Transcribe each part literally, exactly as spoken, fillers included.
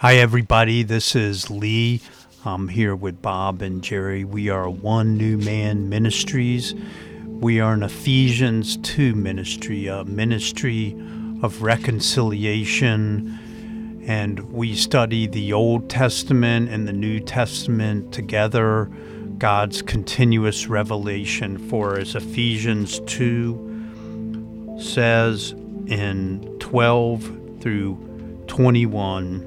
Hi, everybody. This is Lee. I'm here with Bob and Jerry. We are One New Man Ministries. We are an Ephesians two ministry, a ministry of reconciliation. And we study the Old Testament and the New Testament together, God's continuous revelation for us. Ephesians two says in twelve through twenty-one,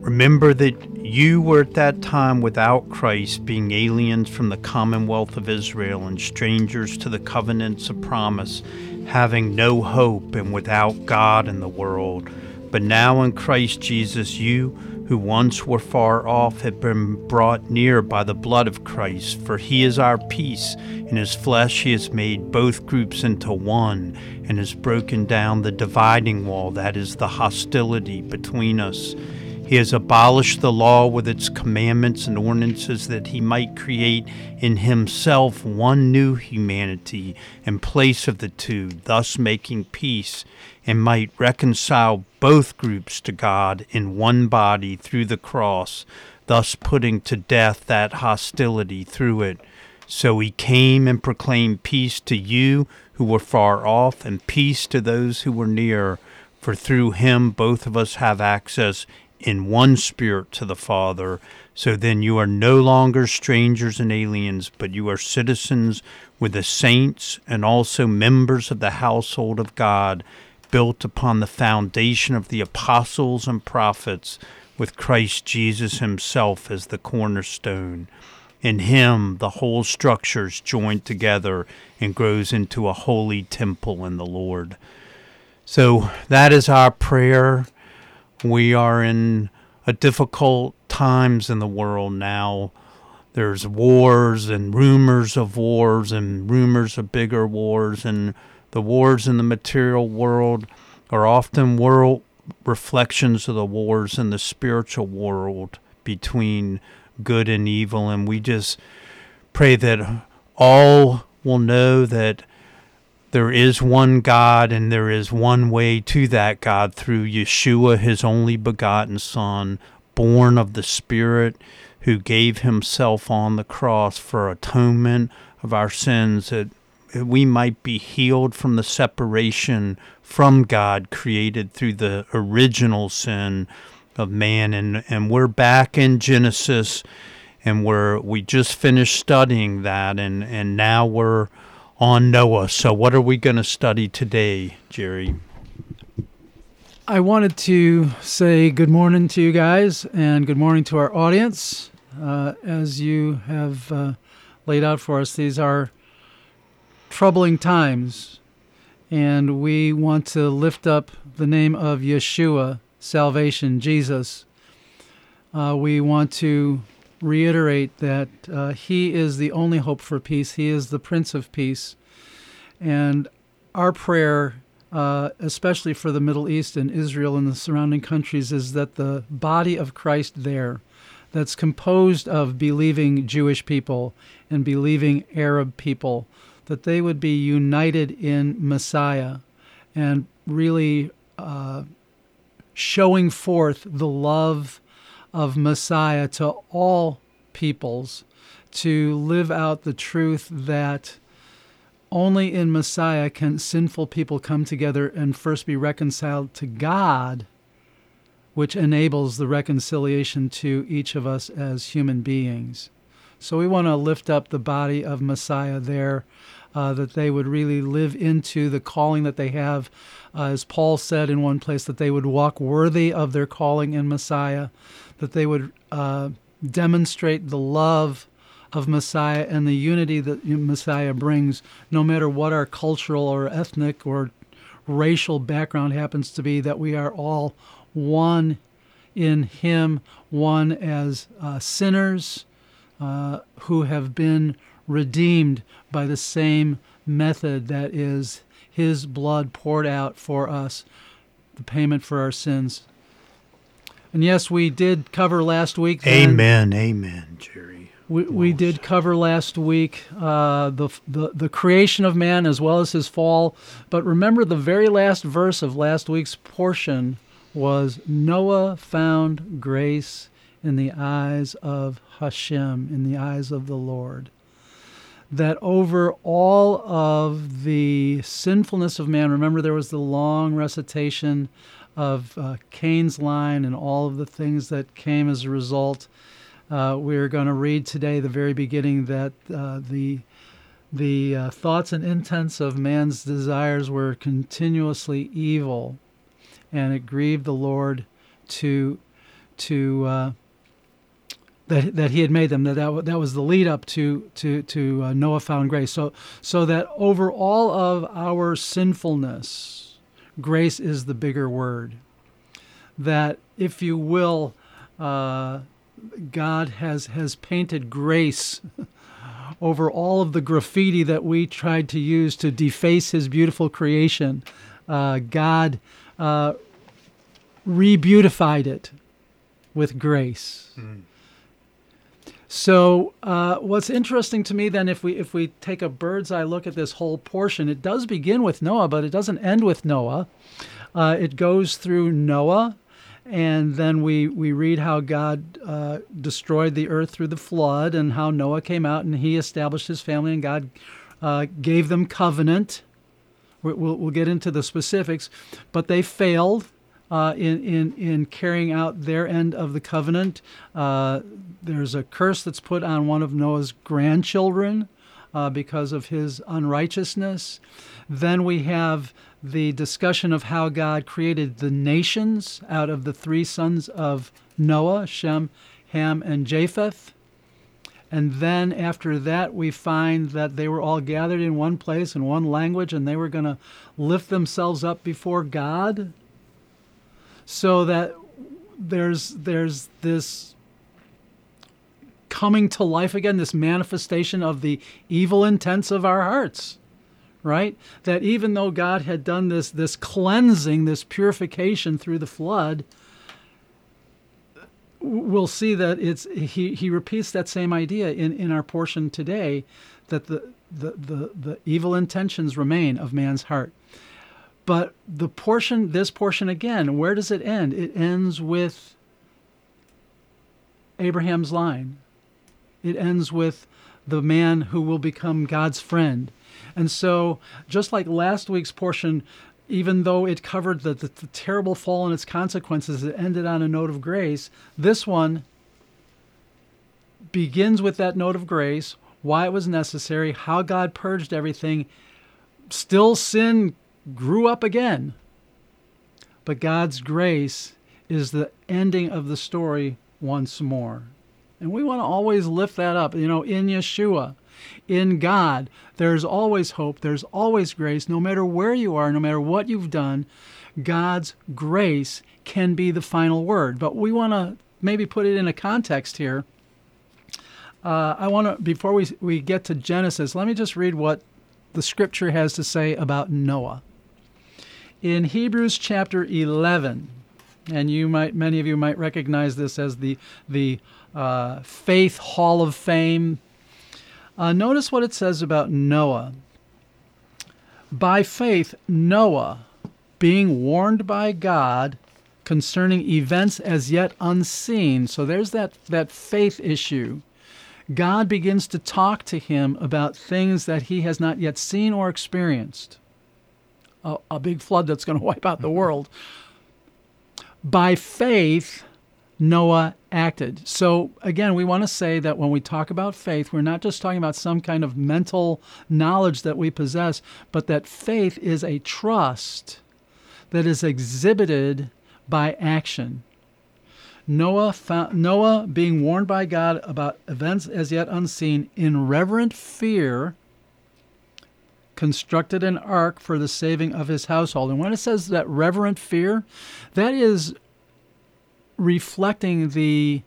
remember that you were at that time without Christ, being aliens from the commonwealth of Israel and strangers to the covenants of promise, having no hope and without God in the world. But now in Christ Jesus, you who once were far off have been brought near by the blood of Christ, for he is our peace. In his flesh he has made both groups into one and has broken down the dividing wall, that is, the hostility between us. He has abolished the law with its commandments and ordinances, that he might create in himself one new humanity in place of the two, thus making peace, and might reconcile both groups to God in one body through the cross, thus putting to death that hostility through it. So he came and proclaimed peace to you who were far off, and peace to those who were near, for through him both of us have access in one spirit to the Father. So then you are no longer strangers and aliens, but you are citizens with the saints and also members of the household of God, built upon the foundation of the apostles and prophets, with Christ Jesus himself as the cornerstone. In him the whole structure is joined together and grows into a holy temple in the Lord. So that is our prayer. We are in a difficult times in the world now. There's wars and rumors of wars and rumors of bigger wars, and the wars in the material world are often world reflections of the wars in the spiritual world between good and evil. And we just pray that all will know that there is one God, and there is one way to that God through Yeshua, his only begotten Son, born of the Spirit, who gave himself on the cross for atonement of our sins, that we might be healed from the separation from God created through the original sin of man. And, and we're back in Genesis, and we're, we just finished studying that, and, and now we're on Noah. So what are we going to study today, Jerry? I wanted to say good morning to you guys and good morning to our audience. Uh, as you have uh, laid out for us, these are troubling times, and we want to lift up the name of Yeshua, salvation, Jesus. Uh, we want to reiterate that uh, he is the only hope for peace. He is the Prince of Peace. And our prayer, uh, especially for the Middle East and Israel and the surrounding countries, is that the body of Christ there, that's composed of believing Jewish people and believing Arab people, that they would be united in Messiah and really uh, showing forth the love of Messiah to all peoples, to live out the truth that only in Messiah can sinful people come together and first be reconciled to God, which enables the reconciliation to each of us as human beings. So we want to lift up the body of Messiah there, uh, that they would really live into the calling that they have. Uh, as Paul said in one place, that they would walk worthy of their calling in Messiah, that they would uh, demonstrate the love of Messiah and the unity that Messiah brings, no matter what our cultural or ethnic or racial background happens to be, that we are all one in him, one as uh, sinners uh, who have been redeemed by the same method, that is his blood poured out for us, the payment for our sins. And yes, we did cover last week. Then, amen, amen, Jerry. We we awesome. did cover last week uh, the, the the creation of man as well as his fall. But remember, the very last verse of last week's portion was Noah found grace in the eyes of Hashem, in the eyes of the Lord. That over all of the sinfulness of man, remember there was the long recitation of uh, Cain's line and all of the things that came as a result. Uh, we're going to read today the very beginning that uh, the the uh, thoughts and intents of man's desires were continuously evil, and it grieved the Lord to to uh, that that He had made them. That that, that was the lead up to to to uh, Noah found grace. So so that over all of our sinfulness, grace is the bigger word. That, if you will, Uh, God has, has painted grace over all of the graffiti that we tried to use to deface His beautiful creation. Uh, God uh, re-beautified it with grace. Mm. So uh, what's interesting to me then, if we if we take a bird's eye look at this whole portion, it does begin with Noah, but it doesn't end with Noah. Uh, it goes through Noah. And then we, we read how God uh, destroyed the earth through the flood, and how Noah came out and he established his family, and God uh, gave them covenant. We'll, we'll get into the specifics, but they failed uh, in, in, in carrying out their end of the covenant. Uh, there's a curse that's put on one of Noah's grandchildren uh, because of his unrighteousness. Then we have the discussion of how God created the nations out of the three sons of Noah, Shem, Ham, and Japheth. And then after that, we find that they were all gathered in one place, in one language, and they were going to lift themselves up before God. So that there's there's this coming to life again, this manifestation of the evil intents of our hearts. Right? That even though God had done this, this cleansing, this purification through the flood, we'll see that it's he, he repeats that same idea in, in our portion today, that the, the, the, the evil intentions remain of man's heart. But the portion, this portion again, where does it end? It ends with Abraham's line. It ends with the man who will become God's friend. And so, just like last week's portion, even though it covered the, the, the terrible fall and its consequences, it ended on a note of grace. This one begins with that note of grace, why it was necessary, how God purged everything. Still, sin grew up again. But God's grace is the ending of the story once more. And we want to always lift that up, you know, in Yeshua. In God, there's always hope, there's always grace, no matter where you are, no matter what you've done. God's grace can be the final word. But we want to maybe put it in a context here. Uh, I want to, before we, we get to Genesis, let me just read what the Scripture has to say about Noah. In Hebrews chapter eleven, and you might, many of you might recognize this as the, the uh, Faith Hall of Fame. Uh, notice what it says about Noah. By faith, Noah, being warned by God concerning events as yet unseen. So there's that, that faith issue. God begins to talk to him about things that he has not yet seen or experienced. A, a big flood that's going to wipe out the world. By faith, Noah acted. So again, we want to say that when we talk about faith, we're not just talking about some kind of mental knowledge that we possess, but that faith is a trust that is exhibited by action. Noah, found, Noah, being warned by God about events as yet unseen, in reverent fear, constructed an ark for the saving of his household. And when it says that reverent fear, that is reflecting the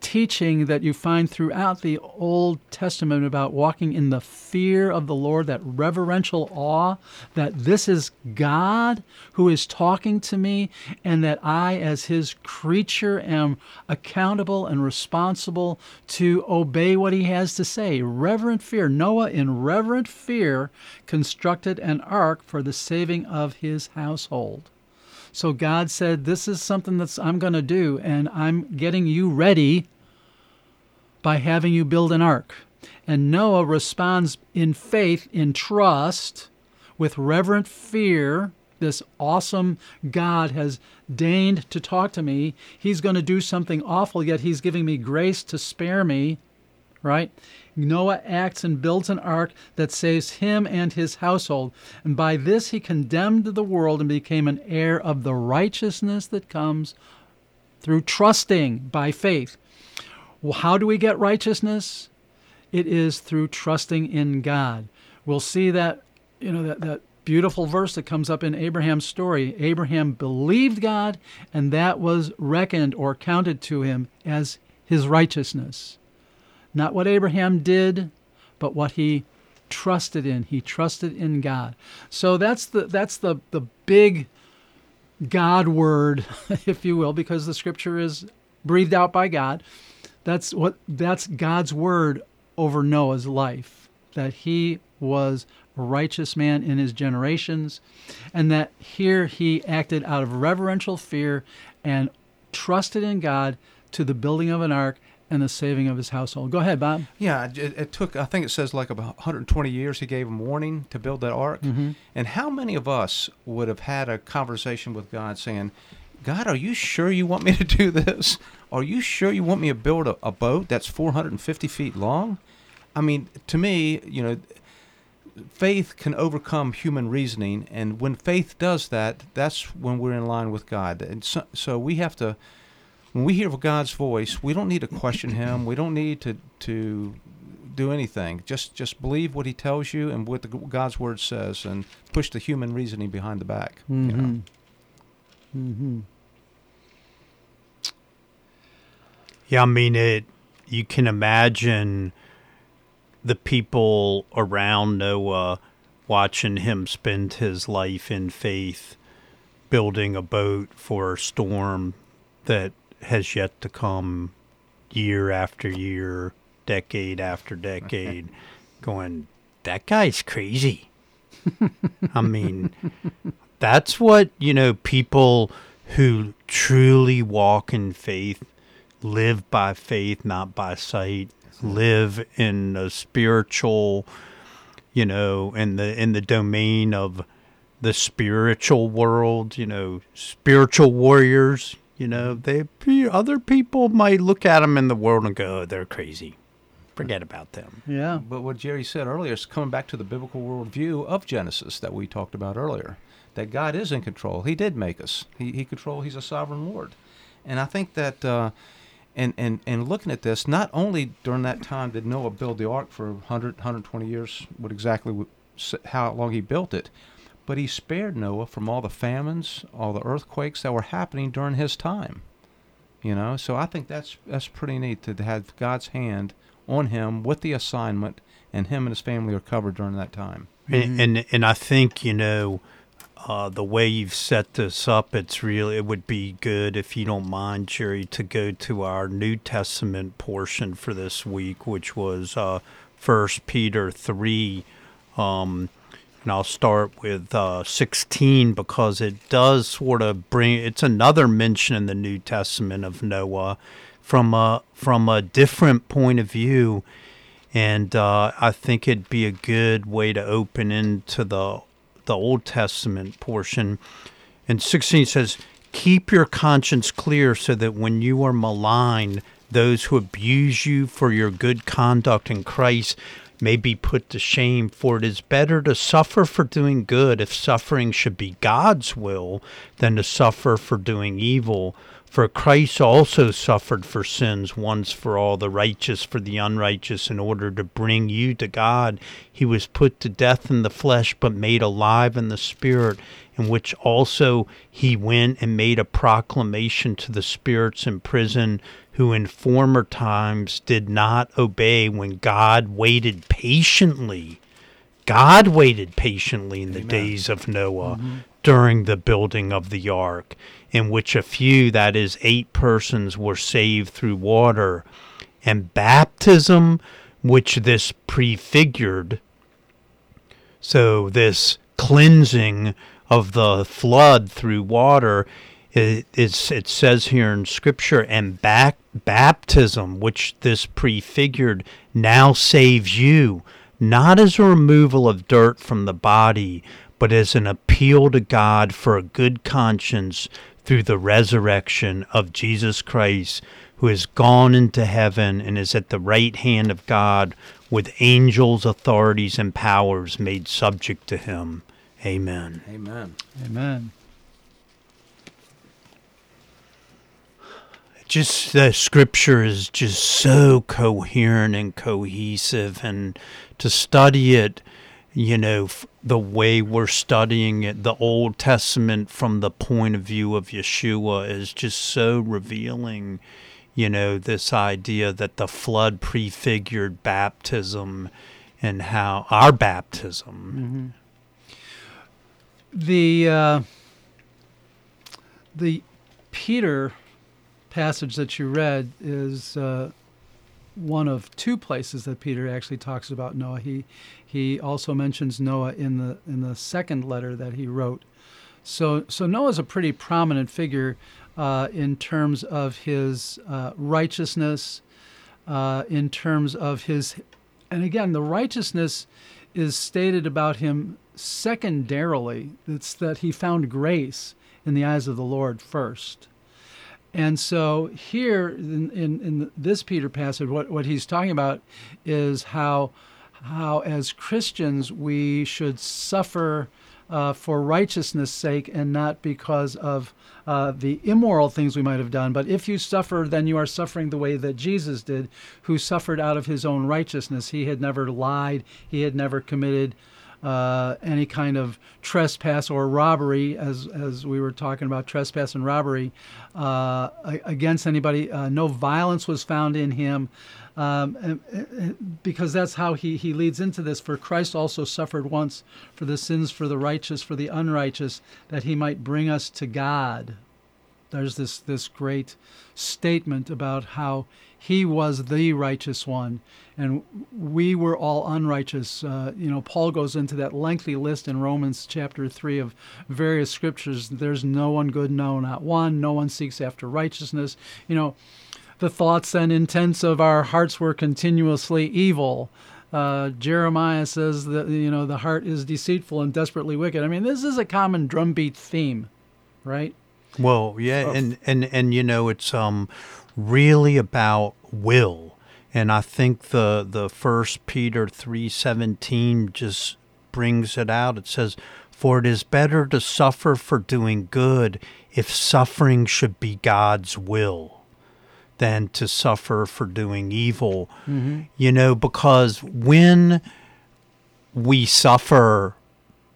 teaching that you find throughout the Old Testament about walking in the fear of the Lord, that reverential awe, that this is God who is talking to me, and that I, as His creature, am accountable and responsible to obey what He has to say. Reverent fear. Noah, in reverent fear, constructed an ark for the saving of his household. So God said, this is something that I'm going to do, and I'm getting you ready by having you build an ark. And Noah responds in faith, in trust, with reverent fear. This awesome God has deigned to talk to me. He's going to do something awful, yet he's giving me grace to spare me, right? Noah acts and builds an ark that saves him and his household. And by this he condemned the world and became an heir of the righteousness that comes through trusting by faith. Well, how do we get righteousness? It is through trusting in God. We'll see that, you know, that, that beautiful verse that comes up in Abraham's story. Abraham believed God, and that was reckoned or counted to him as his righteousness. Not what Abraham did, but what he trusted in. He trusted in God. So that's the that's the, the big God word, if you will, because the scripture is breathed out by God. That's what that's God's word over Noah's life, that he was a righteous man in his generations, and that here he acted out of reverential fear and trusted in God to the building of an ark and the saving of his household. Go ahead, Bob. Yeah, it, it took, I think it says like about one hundred twenty years he gave him warning to build that ark. Mm-hmm. And how many of us would have had a conversation with God saying, God, are you sure you want me to do this? Are you sure you want me to build a, a boat that's four hundred fifty feet long? I mean, to me, you know, faith can overcome human reasoning. And when faith does that, that's when we're in line with God. And so, so we have to, when we hear God's voice, we don't need to question him. We don't need to, to do anything. Just just believe what he tells you and what the, God's word says, and push the human reasoning behind the back. Mm-hmm. You know? Mm-hmm. Yeah, I mean, it. You can imagine the people around Noah watching him spend his life in faith, building a boat for a storm that has yet to come, year after year, decade after decade, going, that guy's crazy. I mean, that's what, you know, people who truly walk in faith, live by faith, not by sight, live in a spiritual, you know, in the in the domain of the spiritual world, you know, spiritual warriors, you know, they other people might look at them in the world and go, oh, they're crazy. Forget about them. Yeah. But what Jerry said earlier is coming back to the biblical worldview of Genesis that we talked about earlier, that God is in control. He did make us. He, he control. He's a sovereign Lord. And I think that, uh, and, and, and looking at this, not only during that time did Noah build the ark for one hundred, one hundred twenty years, what exactly, how long he built it, but he spared Noah from all the famines, all the earthquakes that were happening during his time. You know, so I think that's that's pretty neat to have God's hand on him with the assignment, and him and his family are covered during that time. And and, and I think, you know, Uh, the way you've set this up, it's really, it would be good, if you don't mind, Jerry, to go to our New Testament portion for this week, which was uh, First Peter three, um, and I'll start with uh, sixteen, because it does sort of bring, it's another mention in the New Testament of Noah from a, from a different point of view, and uh, I think it'd be a good way to open into the the Old Testament portion. And sixteen says, keep your conscience clear so that when you are maligned, those who abuse you for your good conduct in Christ may be put to shame, for it is better to suffer for doing good, if suffering should be God's will, than to suffer for doing evil. For Christ also suffered for sins once for all, the righteous for the unrighteous, in order to bring you to God. He was put to death in the flesh, but made alive in the spirit, in which also he went and made a proclamation to the spirits in prison, who in former times did not obey, when God waited patiently. God waited patiently in the Amen. Days of Noah mm-hmm. during the building of the ark, in which a few, that is, eight persons, were saved through water. And baptism, which this prefigured, so this cleansing of the flood through water, it, it's, it says here in Scripture, and back, baptism, which this prefigured, now saves you, not as a removal of dirt from the body, but as an appeal to God for a good conscience through the resurrection of Jesus Christ, who has gone into heaven and is at the right hand of God, with angels, authorities, and powers made subject to him. Amen. Amen. Amen. Just the Scripture is just so coherent and cohesive, and to study it, you know, the way we're studying it, the Old Testament from the point of view of Yeshua, is just so revealing, you know, this idea that the flood prefigured baptism and how our baptism. Mm-hmm. The, uh, the Peter passage that you read is... Uh, one of two places that Peter actually talks about Noah. He he also mentions Noah in the in the second letter that he wrote. So so Noah's a pretty prominent figure uh, in terms of his uh, righteousness, uh, in terms of his, and again, the righteousness is stated about him secondarily. It's that he found grace in the eyes of the Lord first. And so here in, in, in this Peter passage, what, what he's talking about is how how as Christians we should suffer uh, for righteousness' sake and not because of uh, the immoral things we might have done. But if you suffer, then you are suffering the way that Jesus did, who suffered out of his own righteousness. He had never lied. He had never committed Uh, any kind of trespass or robbery, as as we were talking about trespass and robbery, uh, against anybody. Uh, no violence was found in him, um, and, and because that's how he, he leads into this. For Christ also suffered once for the sins, for the righteous, for the unrighteous, that he might bring us to God. There's this, this great statement about how he was the righteous one, and we were all unrighteous. Uh, you know, Paul goes into that lengthy list in Romans chapter three of various scriptures. There's no one good, no, not one. No one seeks after righteousness. You know, the thoughts and intents of our hearts were continuously evil. Uh, Jeremiah says that, you know, the heart is deceitful and desperately wicked. I mean, this is a common drumbeat theme, right? Well, yeah, oh. and, and, and, you know, it's um really about will. And I think the the First Peter three seventeen just brings it out. It says, "For it is better to suffer for doing good, if suffering should be God's will, than to suffer for doing evil." Mm-hmm. You know, because when we suffer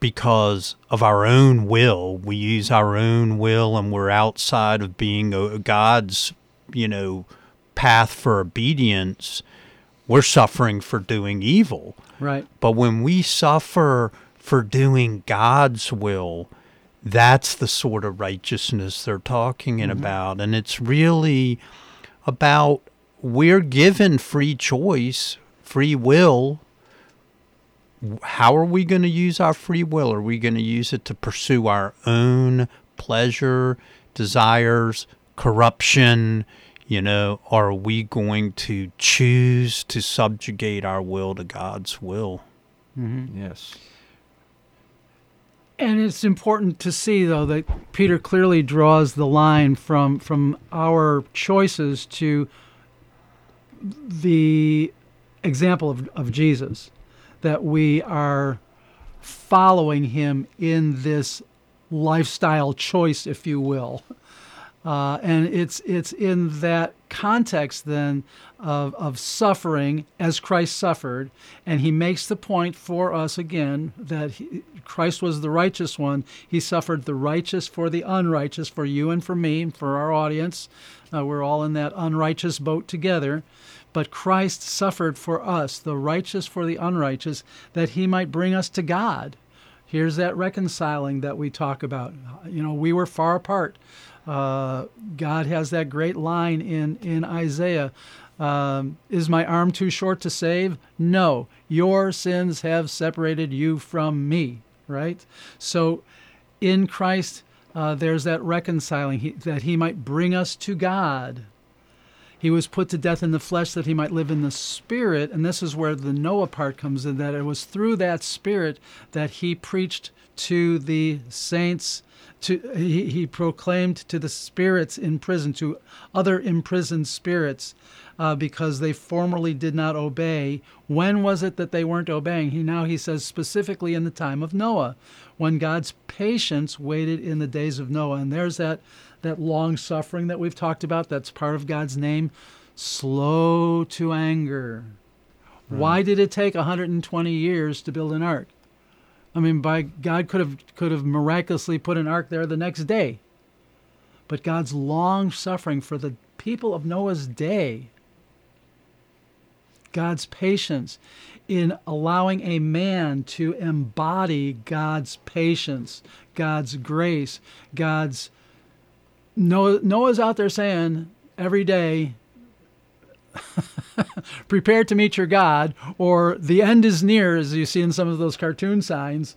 because of our own will, we use our own will, and we're outside of being God's, you know, path for obedience, we're suffering for doing evil. Right. But when we suffer for doing God's will, that's the sort of righteousness they're talking mm-hmm. about. And it's really about, we're given free choice, free will. How are we going to use our free will? Are we going to use it to pursue our own pleasure, desires, corruption? You know, are we going to choose to subjugate our will to God's will? Mm-hmm. Yes. And it's important to see, though, that Peter clearly draws the line from from our choices to the example of, of Jesus, that we are following him in this lifestyle choice, if you will. Uh, and it's it's in that context then of, of suffering as Christ suffered. And he makes the point for us again that he, Christ was the righteous one. He suffered the righteous for the unrighteous, for you and for me, and for our audience. Uh, we're all in that unrighteous boat together. But Christ suffered for us, the righteous for the unrighteous, that he might bring us to God. Here's that reconciling that we talk about. You know, we were far apart. Uh, God has that great line in, in Isaiah, um, is my arm too short to save? No, your sins have separated you from me, right? So in Christ, uh, there's that reconciling, he, that he might bring us to God. He was put to death in the flesh that he might live in the spirit. And this is where the Noah part comes in, that it was through that spirit that he preached to the saints. To, he, he proclaimed to the spirits in prison, to other imprisoned spirits, uh, because they formerly did not obey. When was it that they weren't obeying? He, now he says specifically in the time of Noah, when God's patience waited in the days of Noah. And there's that, that long suffering that we've talked about. That's part of God's name, slow to anger. Right. Why did it take one hundred twenty years to build an ark? I mean, by God could have could have miraculously put an ark there the next day. But God's long suffering for the people of Noah's day, God's patience in allowing a man to embody God's patience, God's grace, God's... Noah, Noah's out there saying every day, prepare to meet your God, or the end is near, as you see in some of those cartoon signs,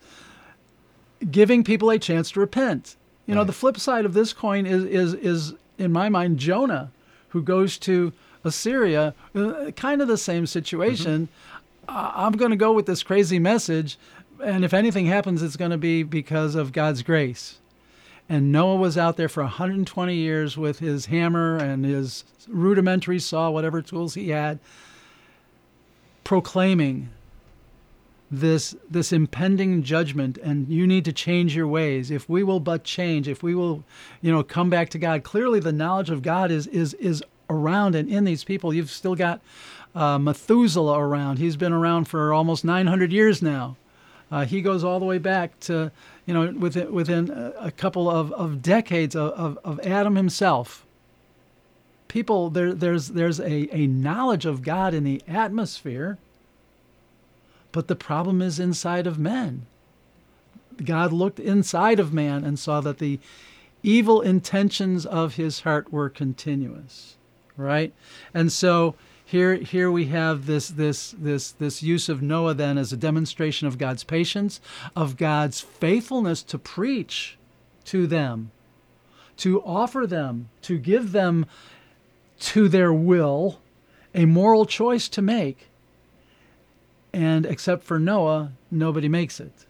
giving people a chance to repent. You right. know, the flip side of this coin is, is, is, in my mind, Jonah, who goes to Assyria, kind of the same situation. Mm-hmm. Uh, I'm going to go with this crazy message, and if anything happens, it's going to be because of God's grace. And Noah was out there for one hundred twenty years with his hammer and his rudimentary saw, whatever tools he had, proclaiming this this impending judgment, and you need to change your ways. If we will but change, if we will, you know, come back to God. Clearly the knowledge of God is is is around and in these people. You've still got uh, Methuselah around. He's been around for almost nine hundred years now. Uh, he goes all the way back to, you know, within, within a couple of, of decades of, of, of Adam himself. People, there, there's there's a, a knowledge of God in the atmosphere, but the problem is inside of men. God looked inside of man and saw that the evil intentions of his heart were continuous, right? And so... Here, here we have this, this, this, this use of Noah then as a demonstration of God's patience, of God's faithfulness to preach to them, to offer them, to give them to their will a moral choice to make. And except for Noah, nobody makes it.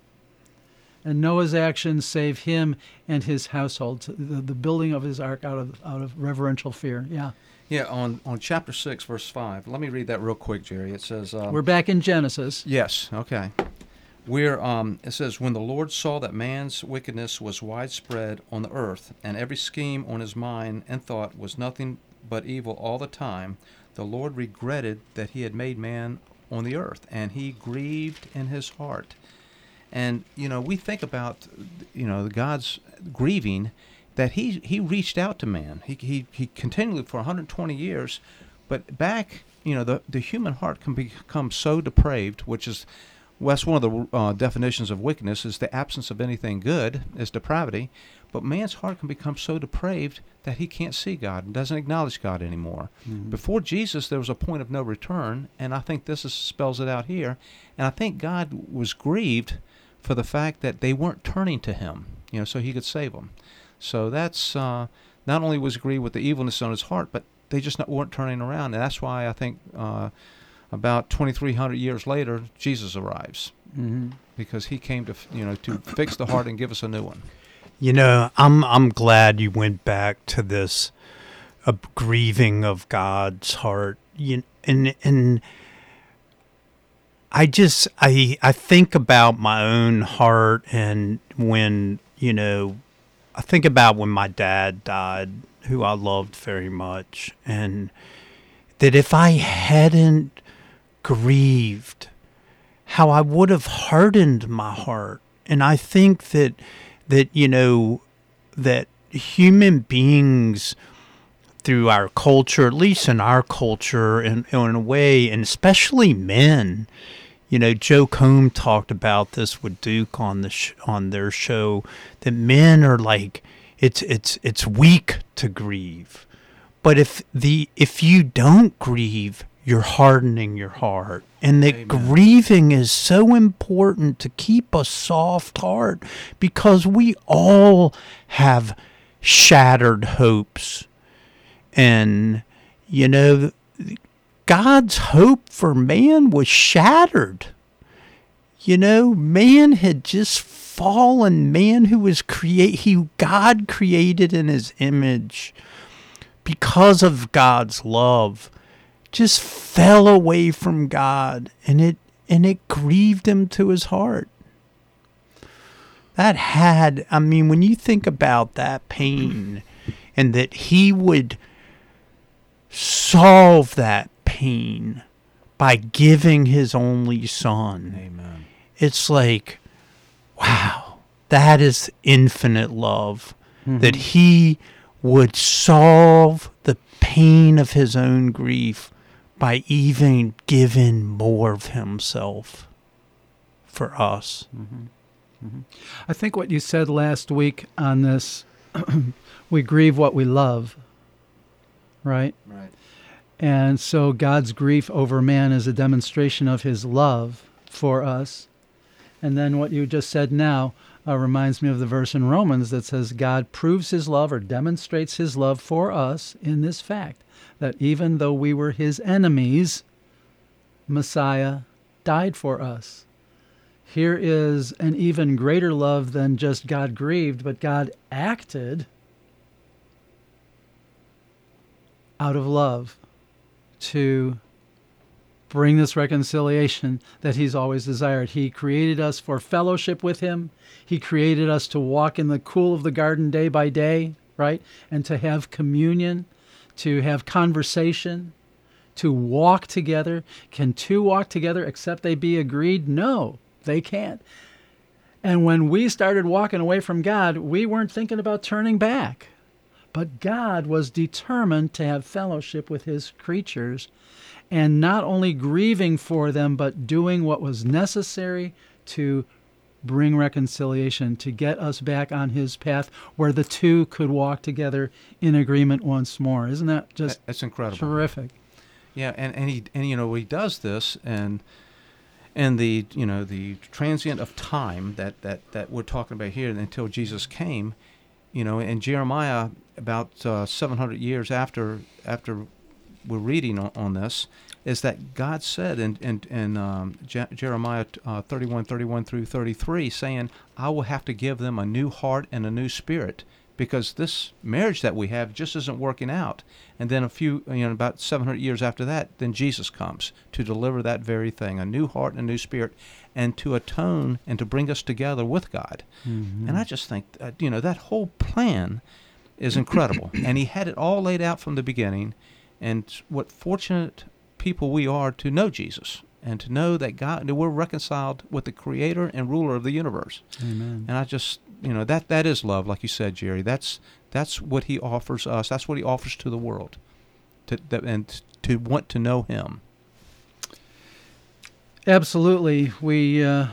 And Noah's actions save him and his household, the, the building of his ark out of out of reverential fear. Yeah. Yeah, on, on chapter six, verse five. Let me read that real quick, Jerry. It says... Um, We're back in Genesis. Yes, okay. We're. Um, it says, when the Lord saw that man's wickedness was widespread on the earth, and every scheme on his mind and thought was nothing but evil all the time, the Lord regretted that he had made man on the earth, and he grieved in his heart. And, you know, we think about, you know, God's grieving... that he he reached out to man. He he he continually for one hundred twenty years, but back, you know, the, the human heart can become so depraved, which is, well, that's one of the uh, definitions of wickedness, is the absence of anything good, is depravity. But man's heart can become so depraved that he can't see God and doesn't acknowledge God anymore. Mm-hmm. Before Jesus, there was a point of no return, and I think this is, spells it out here. And I think God was grieved for the fact that they weren't turning to him, you know, so he could save them. So that's uh, not only was grieved with the evilness on his heart, but they just not, weren't turning around. And that's why I think uh, about twenty-three hundred years later, Jesus arrives, mm-hmm. because he came to, you know, to fix the heart and give us a new one. You know, I'm I'm glad you went back to this uh, grieving of God's heart. You, and and I just I I think about my own heart, and when, you know, I think about when my dad died, who I loved very much, and that if I hadn't grieved, how I would have hardened my heart. And I think that, that, you know, that human beings through our culture, at least in our culture, in, in a way, and especially men, you know, Joe Combs talked about this with Duke on the sh- on their show, that men are like, it's it's it's weak to grieve, but if the if you don't grieve, you're hardening your heart. And that Amen. Grieving is so important to keep a soft heart, because we all have shattered hopes. And, you know, God's hope for man was shattered. You know, man had just fallen. Man who was create, he God created in his image because of God's love, just fell away from God, and it and it grieved him to his heart. That had, I mean, when you think about that pain, and that he would solve that pain by giving his only son. Amen. It's like, wow, that is infinite love, mm-hmm. that he would solve the pain of his own grief by even giving more of himself for us. Mm-hmm. Mm-hmm. I think what you said last week on this, we grieve what we love, right? Right. And so God's grief over man is a demonstration of his love for us. And then what you just said now uh, reminds me of the verse in Romans that says God proves his love or demonstrates his love for us in this fact, that even though we were his enemies, Messiah died for us. Here is an even greater love than just God grieved, but God acted out of love to bring this reconciliation that he's always desired. He created us for fellowship with him. He created us to walk in the cool of the garden day by day, right? And to have communion, to have conversation, to walk together. Can two walk together except they be agreed? No. They can't. And when we started walking away from God, we weren't thinking about turning back. But God was determined to have fellowship with his creatures, and not only grieving for them, but doing what was necessary to bring reconciliation, to get us back on his path where the two could walk together in agreement once more. Isn't that just That's incredible. Terrific? Yeah, and, and he and you know he does this and And the you know the transient of time that, that, that we're talking about here until Jesus came, you know, and Jeremiah about uh, seven hundred years after after we're reading on, on this, is that God said in in, in um, Je- Jeremiah uh, thirty-one, thirty-one through thirty-three, saying, "I will have to give them a new heart and a new spirit, because this marriage that we have just isn't working out." And then a few, you know, about seven hundred years after that, then Jesus comes to deliver that very thing, a new heart and a new spirit, and to atone and to bring us together with God. Mm-hmm. And I just think, uh, you know, that whole plan is incredible. And he had it all laid out from the beginning. And what fortunate people we are to know Jesus and to know that God, that we're reconciled with the creator and ruler of the universe. Amen. And I just... You know, that, that is love, like you said, Jerry. That's that's what he offers us. That's what he offers to the world, to, that, and to want to know him. Absolutely. We uh,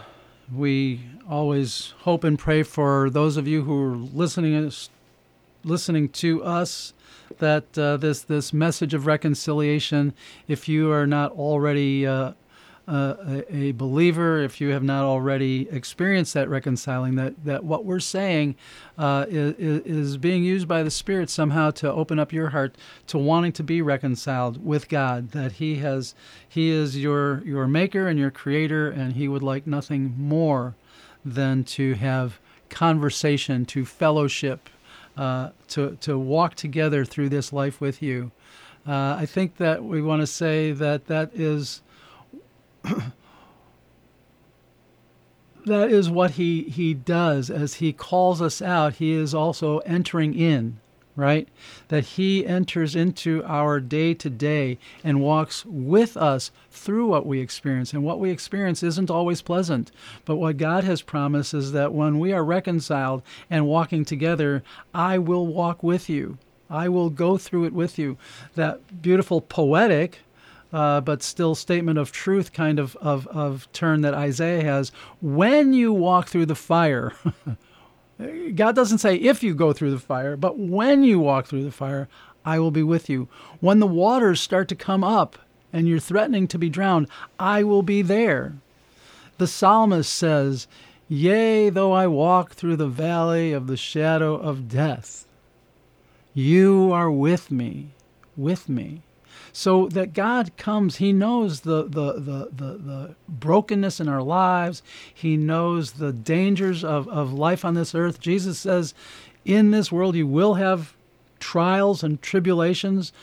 we always hope and pray for those of you who are listening listening to us that uh, this this message of reconciliation, if you are not already uh, Uh, a, a believer, if you have not already experienced that reconciling, that, that what we're saying uh, is, is being used by the Spirit somehow to open up your heart to wanting to be reconciled with God, that He has, He is your, your maker and your creator, and He would like nothing more than to have conversation, to fellowship, uh, to, to walk together through this life with you. Uh, I think that we want to say that that is that is what he, he does. As he calls us out, he is also entering in, right? That he enters into our day-to-day and walks with us through what we experience. And what we experience isn't always pleasant. But what God has promised is that when we are reconciled and walking together, I will walk with you. I will go through it with you. That beautiful poetic Uh, but still statement of truth kind of, of, of turn that Isaiah has. When you walk through the fire, God doesn't say if you go through the fire, but when you walk through the fire, I will be with you. When the waters start to come up and you're threatening to be drowned, I will be there. The psalmist says, yea, though I walk through the valley of the shadow of death, you are with me, with me. So that God comes, he knows the, the, the, the, the brokenness in our lives. He knows the dangers of, of life on this earth. Jesus says, in this world you will have trials and tribulations.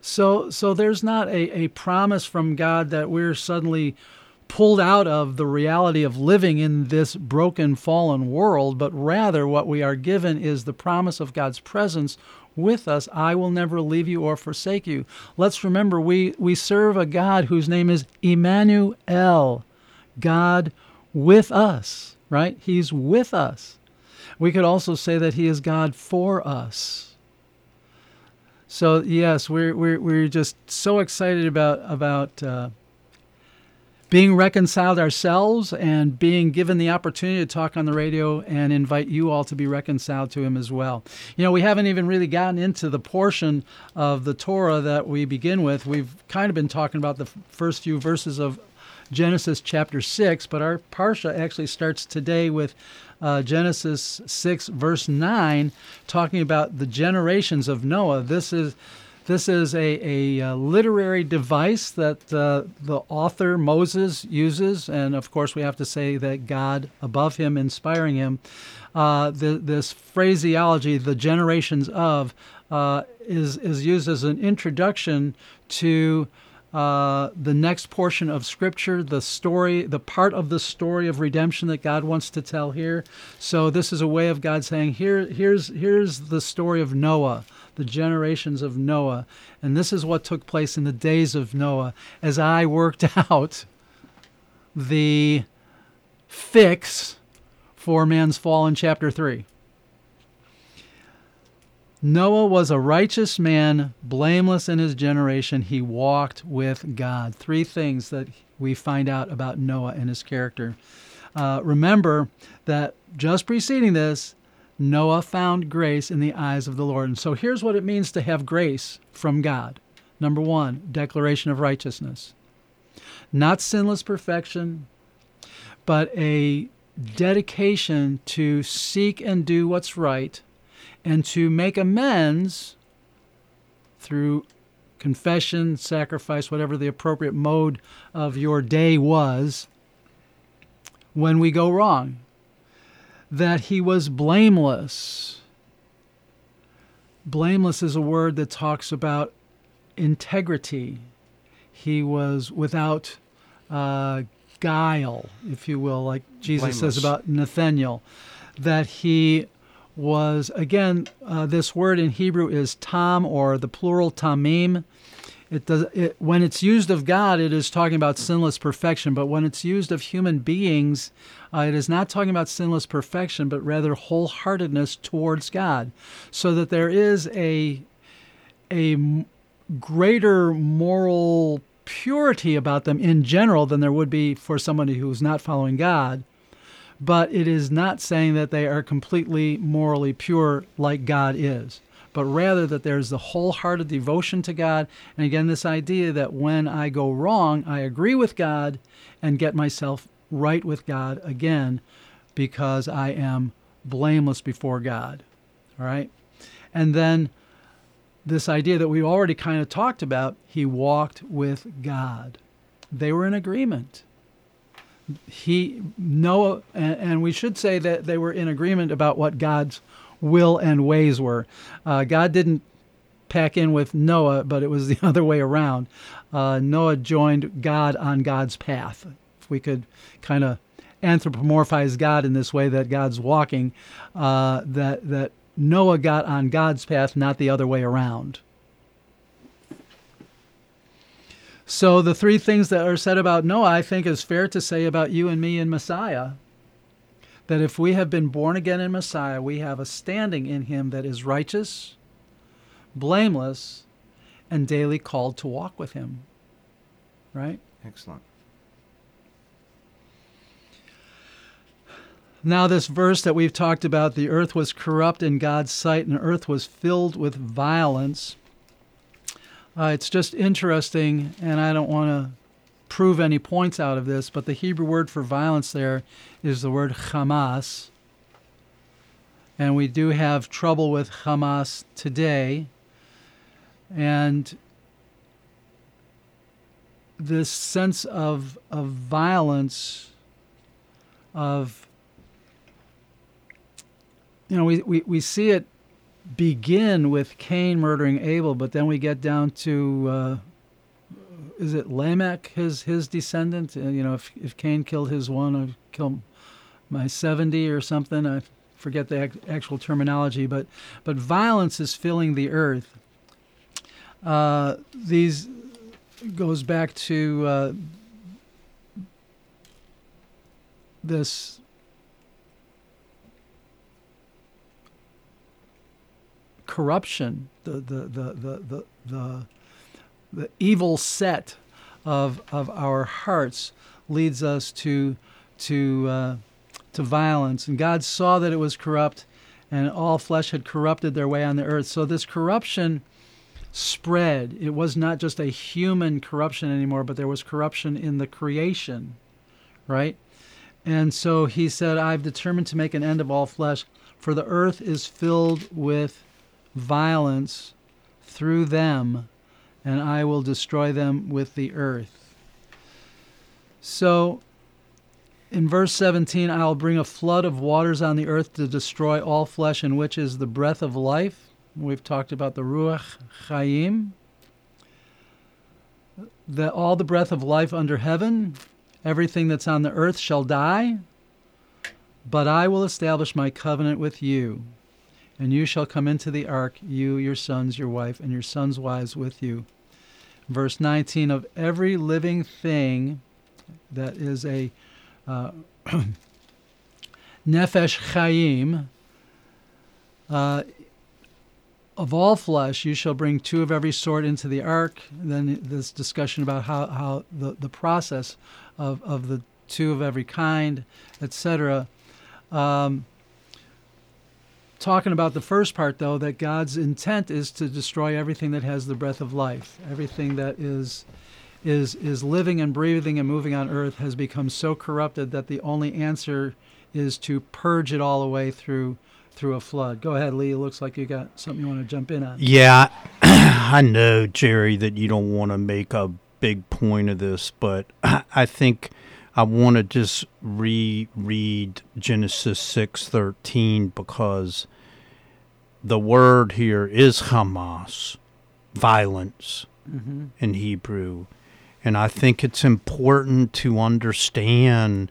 So, so there's not a, a promise from God that we're suddenly pulled out of the reality of living in this broken, fallen world, but rather what we are given is the promise of God's presence with us. I will never leave you or forsake you. Let's remember we, we serve a God whose name is Emmanuel, God with us, right? He's with us. We could also say that he is God for us. So yes, we're, we're, we're just so excited about, about uh, being reconciled ourselves and being given the opportunity to talk on the radio and invite you all to be reconciled to him as well. You know, we haven't even really gotten into the portion of the Torah that we begin with. We've kind of been talking about the first few verses of Genesis chapter six, but our Parsha actually starts today with uh, Genesis six, verse nine, talking about the generations of Noah. This is This is a, a literary device that uh, the author Moses uses, and of course we have to say that God above him, inspiring him. Uh, the, this phraseology, the generations of, uh, is, is used as an introduction to uh, the next portion of Scripture, the story, the part of the story of redemption that God wants to tell here. So this is a way of God saying, here, here's, here's the story of Noah, the generations of Noah. And this is what took place in the days of Noah as I worked out the fix for man's fall in chapter three. Noah was a righteous man, blameless in his generation. He walked with God. Three things that we find out about Noah and his character. Uh, remember that just preceding this, Noah found grace in the eyes of the Lord. And so here's what it means to have grace from God. Number one, declaration of righteousness. Not sinless perfection, but a dedication to seek and do what's right and to make amends through confession, sacrifice, whatever the appropriate mode of your day was when we go wrong. That he was blameless. Blameless is a word that talks about integrity. He was without uh, guile, if you will, like Jesus blameless. Says about Nathaniel. That he was, again, uh, this word in Hebrew is tam, or the plural tamim. It does, it, when it's used of God, it is talking about sinless perfection. But when it's used of human beings, uh, it is not talking about sinless perfection, but rather wholeheartedness towards God. So that there is a, a greater moral purity about them in general than there would be for somebody who's not following God. But it is not saying that they are completely morally pure like God is, but rather that there's the wholehearted devotion to God. And again, this idea that when I go wrong, I agree with God and get myself right with God again because I am blameless before God, all right? And then this idea that we've already kind of talked about, he walked with God. They were in agreement. He, Noah, and, and we should say that they were in agreement about what God's will and ways were. Uh, God didn't pack in with Noah, but it was the other way around. Uh, Noah joined God on God's path. If we could kind of anthropomorphize God in this way that God's walking, uh, that, that Noah got on God's path, not the other way around. So the three things that are said about Noah, I think is fair to say about you and me and Messiah. That if we have been born again in Messiah, we have a standing in him that is righteous, blameless, and daily called to walk with him. Right? Excellent. Now this verse that we've talked about, the earth was corrupt in God's sight, and the earth was filled with violence. Uh, it's just interesting, and I don't want to prove any points out of this, but the Hebrew word for violence there is the word Hamas. And we do have trouble with Hamas today. And this sense of, of violence, of, you know, we, we, we see it begin with Cain murdering Abel, but then we get down to, uh, is it Lamech, his his descendant? You know, if, if Cain killed his one, I'd kill my seventy or something. I forget the ac- actual terminology, but but violence is filling the earth. Uh, these goes back to uh, this corruption, the the the the the the, the evil set of of our hearts leads us to to uh, to violence. And God saw that it was corrupt, and all flesh had corrupted their way on the earth. So this corruption spread. It was not just a human corruption anymore, but there was corruption in the creation, right? And so he said, I've determined to make an end of all flesh, for the earth is filled with violence through them, and I will destroy them with the earth. So in verse seventeen, I'll bring a flood of waters on the earth to destroy all flesh, in which is the breath of life. We've talked about the Ruach Chaim, that all the breath of life under heaven, everything that's on the earth shall die, but I will establish my covenant with you, and you shall come into the ark, you, your sons, your wife, and your sons' wives with you. Verse nineteen, of every living thing that is a uh, nefesh chayim, uh, of all flesh, you shall bring two of every sort into the ark. And then this discussion about how, how the, the process of, of the two of every kind, et cetera. Um, talking about the first part, though, that God's intent is to destroy everything that has the breath of life. Everything that is is is living and breathing and moving on earth has become so corrupted that the only answer is to purge it all away through through a flood. Go ahead, Lee. It looks like you got something you want to jump in on. Yeah, I know, Jerry, that you don't want to make a big point of this, but I think I want to just reread Genesis six thirteen, because the word here is Hamas, violence, mm-hmm. in Hebrew. And I think it's important to understand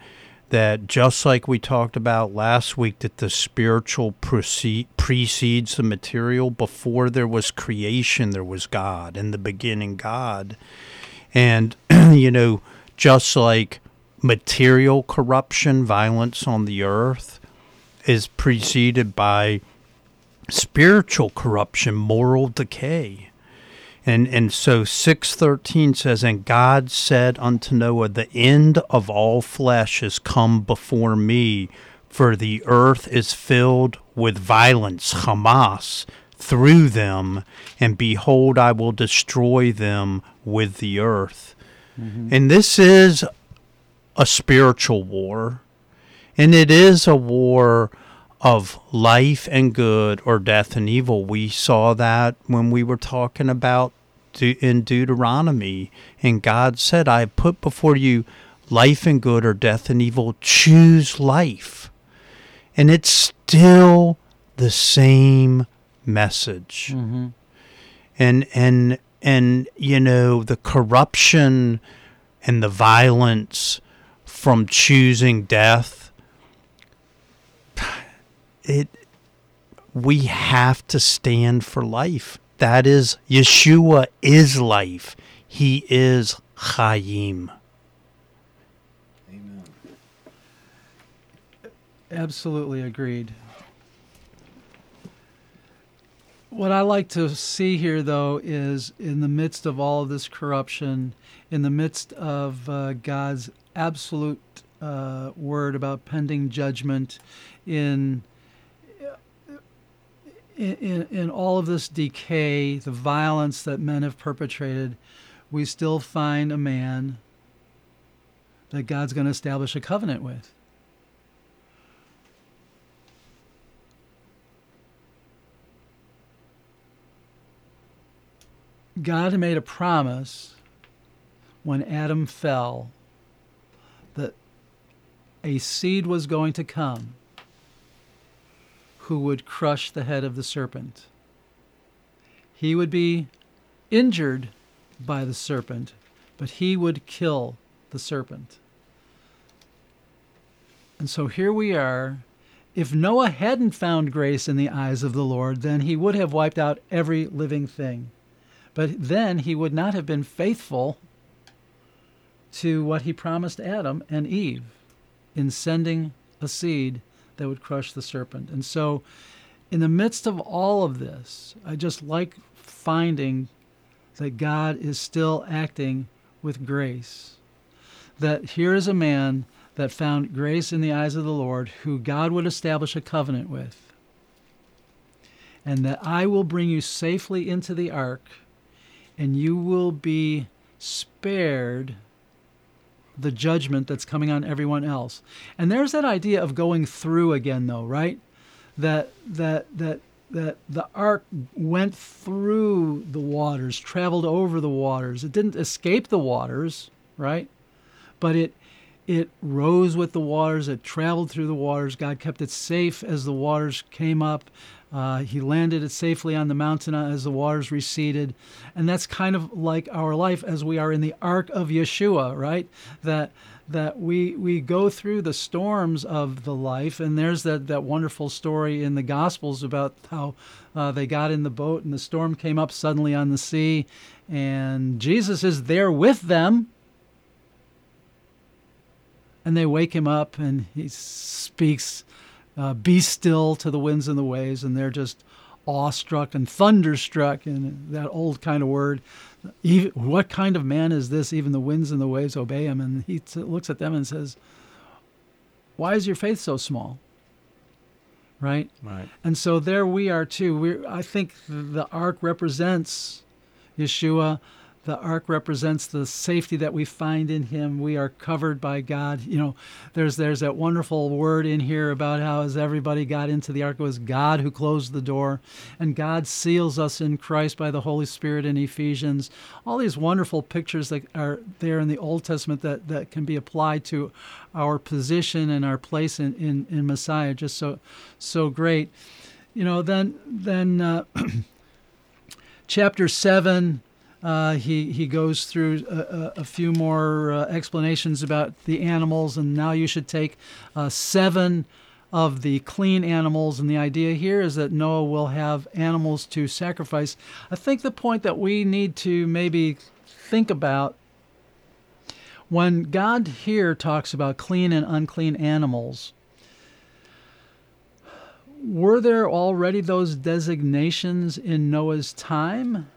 that, just like we talked about last week, that the spiritual precede, precedes the material. Before there was creation, there was God. In the beginning, God. And, you know, just like material corruption, violence on the earth, is preceded by spiritual corruption, moral decay. And and so six thirteen says, and God said unto Noah, the end of all flesh is come before me, for the earth is filled with violence, Hamas, through them, and behold, I will destroy them with the earth. Mm-hmm. And this is a spiritual war, and it is a war of life and good, or death and evil. We saw that when we were talking about De- in Deuteronomy. And God said, I put before you life and good, or death and evil. Choose life. And it's still the same message. Mm-hmm. And, and, and, you know, the corruption and the violence from choosing death, It, we have to stand for life. That is, Yeshua is life. He is Chaim. Amen. Absolutely agreed. What I like to see here, though, is in the midst of all of this corruption, in the midst of uh, God's absolute uh, word about pending judgment, in in, in, in all of this decay, the violence that men have perpetrated, we still find a man that God's going to establish a covenant with. God made a promise when Adam fell that a seed was going to come who would crush the head of the serpent. He would be injured by the serpent, but he would kill the serpent. And so here we are. If Noah hadn't found grace in the eyes of the Lord, then he would have wiped out every living thing. But then he would not have been faithful to what he promised Adam and Eve in sending a seed that would crush the serpent. And so in the midst of all of this, I just like finding that God is still acting with grace. That here is a man that found grace in the eyes of the Lord, who God would establish a covenant with. And that I will bring you safely into the ark, and you will be spared the judgment that's coming on everyone else. And there's that idea of going through again, though, right? That that that that the ark went through the waters, traveled over the waters. It didn't escape the waters, right? But it it rose with the waters. It traveled through the waters. God kept it safe as the waters came up. Uh, he landed it safely on the mountain as the waters receded. And that's kind of like our life as we are in the ark of Yeshua, right? That that we we go through the storms of the life. And there's that, that wonderful story in the Gospels about how uh, they got in the boat and the storm came up suddenly on the sea. And Jesus is there with them. And they wake him up and he speaks, Uh, be still to the winds and the waves, and they're just awestruck and thunderstruck, and that old kind of word. Even, what kind of man is this? Even the winds and the waves obey him. And he t- looks at them and says, why is your faith so small? Right? Right. And so there we are too. We're, I think the ark represents Yeshua. The ark represents the safety that we find in him. We are covered by God. You know, there's there's that wonderful word in here about how as everybody got into the ark, it was God who closed the door. And God seals us in Christ by the Holy Spirit in Ephesians. All these wonderful pictures that are there in the Old Testament that, that can be applied to our position and our place in, in, in Messiah. Just so so great. You know, then, then uh, chapter seven... Uh, he, he goes through a, a few more uh, explanations about the animals, and now you should take uh, seven of the clean animals. And the idea here is that Noah will have animals to sacrifice. I think the point that we need to maybe think about when God here talks about clean and unclean animals, were there already those designations in Noah's time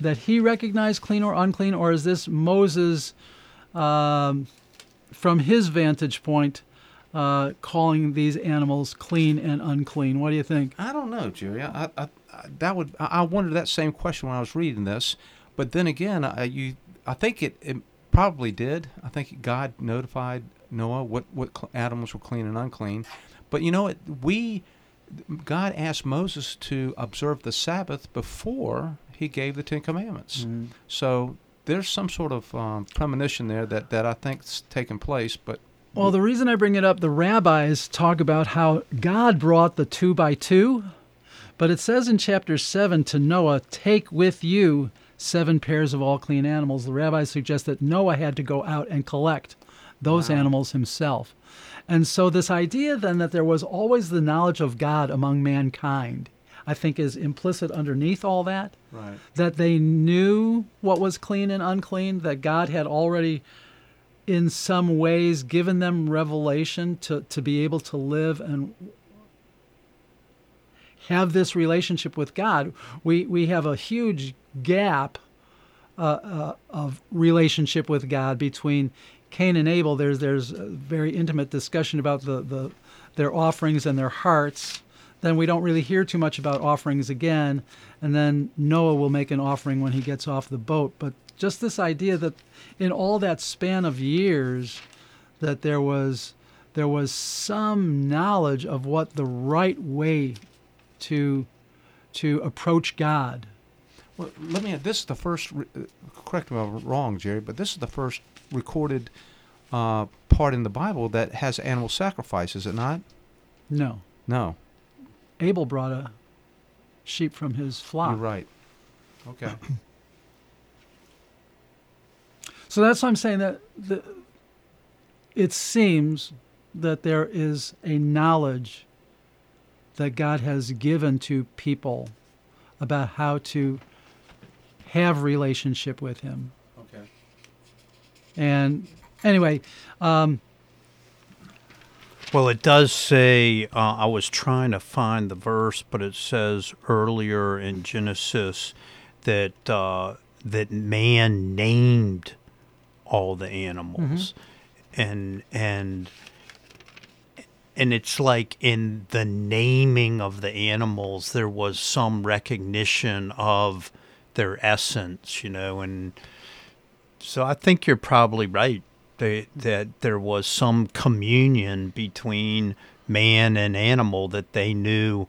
that he recognized clean or unclean, or is this Moses, um, from his vantage point, uh, calling these animals clean and unclean? What do you think? I don't know, Jerry. I, I, I that would I wondered that same question when I was reading this, but then again, I, you I think it, it probably did. I think God notified Noah what what animals were clean and unclean, but you know it we. God asked Moses to observe the Sabbath before he gave the Ten Commandments. Mm-hmm. So there's some sort of um, premonition there that, that I think's taken place. But well, the reason I bring it up, the rabbis talk about how God brought the two by two, but it says in chapter seven to Noah, take with you seven pairs of all clean animals. The rabbis suggest that Noah had to go out and collect those wow. animals himself. And so this idea then that there was always the knowledge of God among mankind, I think is implicit underneath all that, right. That they knew what was clean and unclean, that God had already in some ways given them revelation to, to be able to live and have this relationship with God. We, we have a huge gap uh, uh, of relationship with God between Cain and Abel. There's there's a very intimate discussion about the, the their offerings and their hearts then we don't really hear too much about offerings again. And then Noah will make an offering when he gets off the boat. But just this idea that in all that span of years, that there was there was some knowledge of what the right way to to approach God. Well, let me add, this is the first, correct me if I'm wrong, Jerry, but this is the first recorded uh, part in the Bible that has animal sacrifice, is it not? No. No. Abel brought a sheep from his flock. You're right. Okay. So that's why I'm saying that the, it seems that there is a knowledge that God has given to people about how to have relationship with Him. Okay. And anyway. Um, well, it does say, uh, I was trying to find the verse, but it says earlier in Genesis that uh, that man named all the animals. Mm-hmm. And and and it's like in the naming of the animals, there was some recognition of their essence, you know. And so I think you're probably right that, that there was some communion between man and animal, that they knew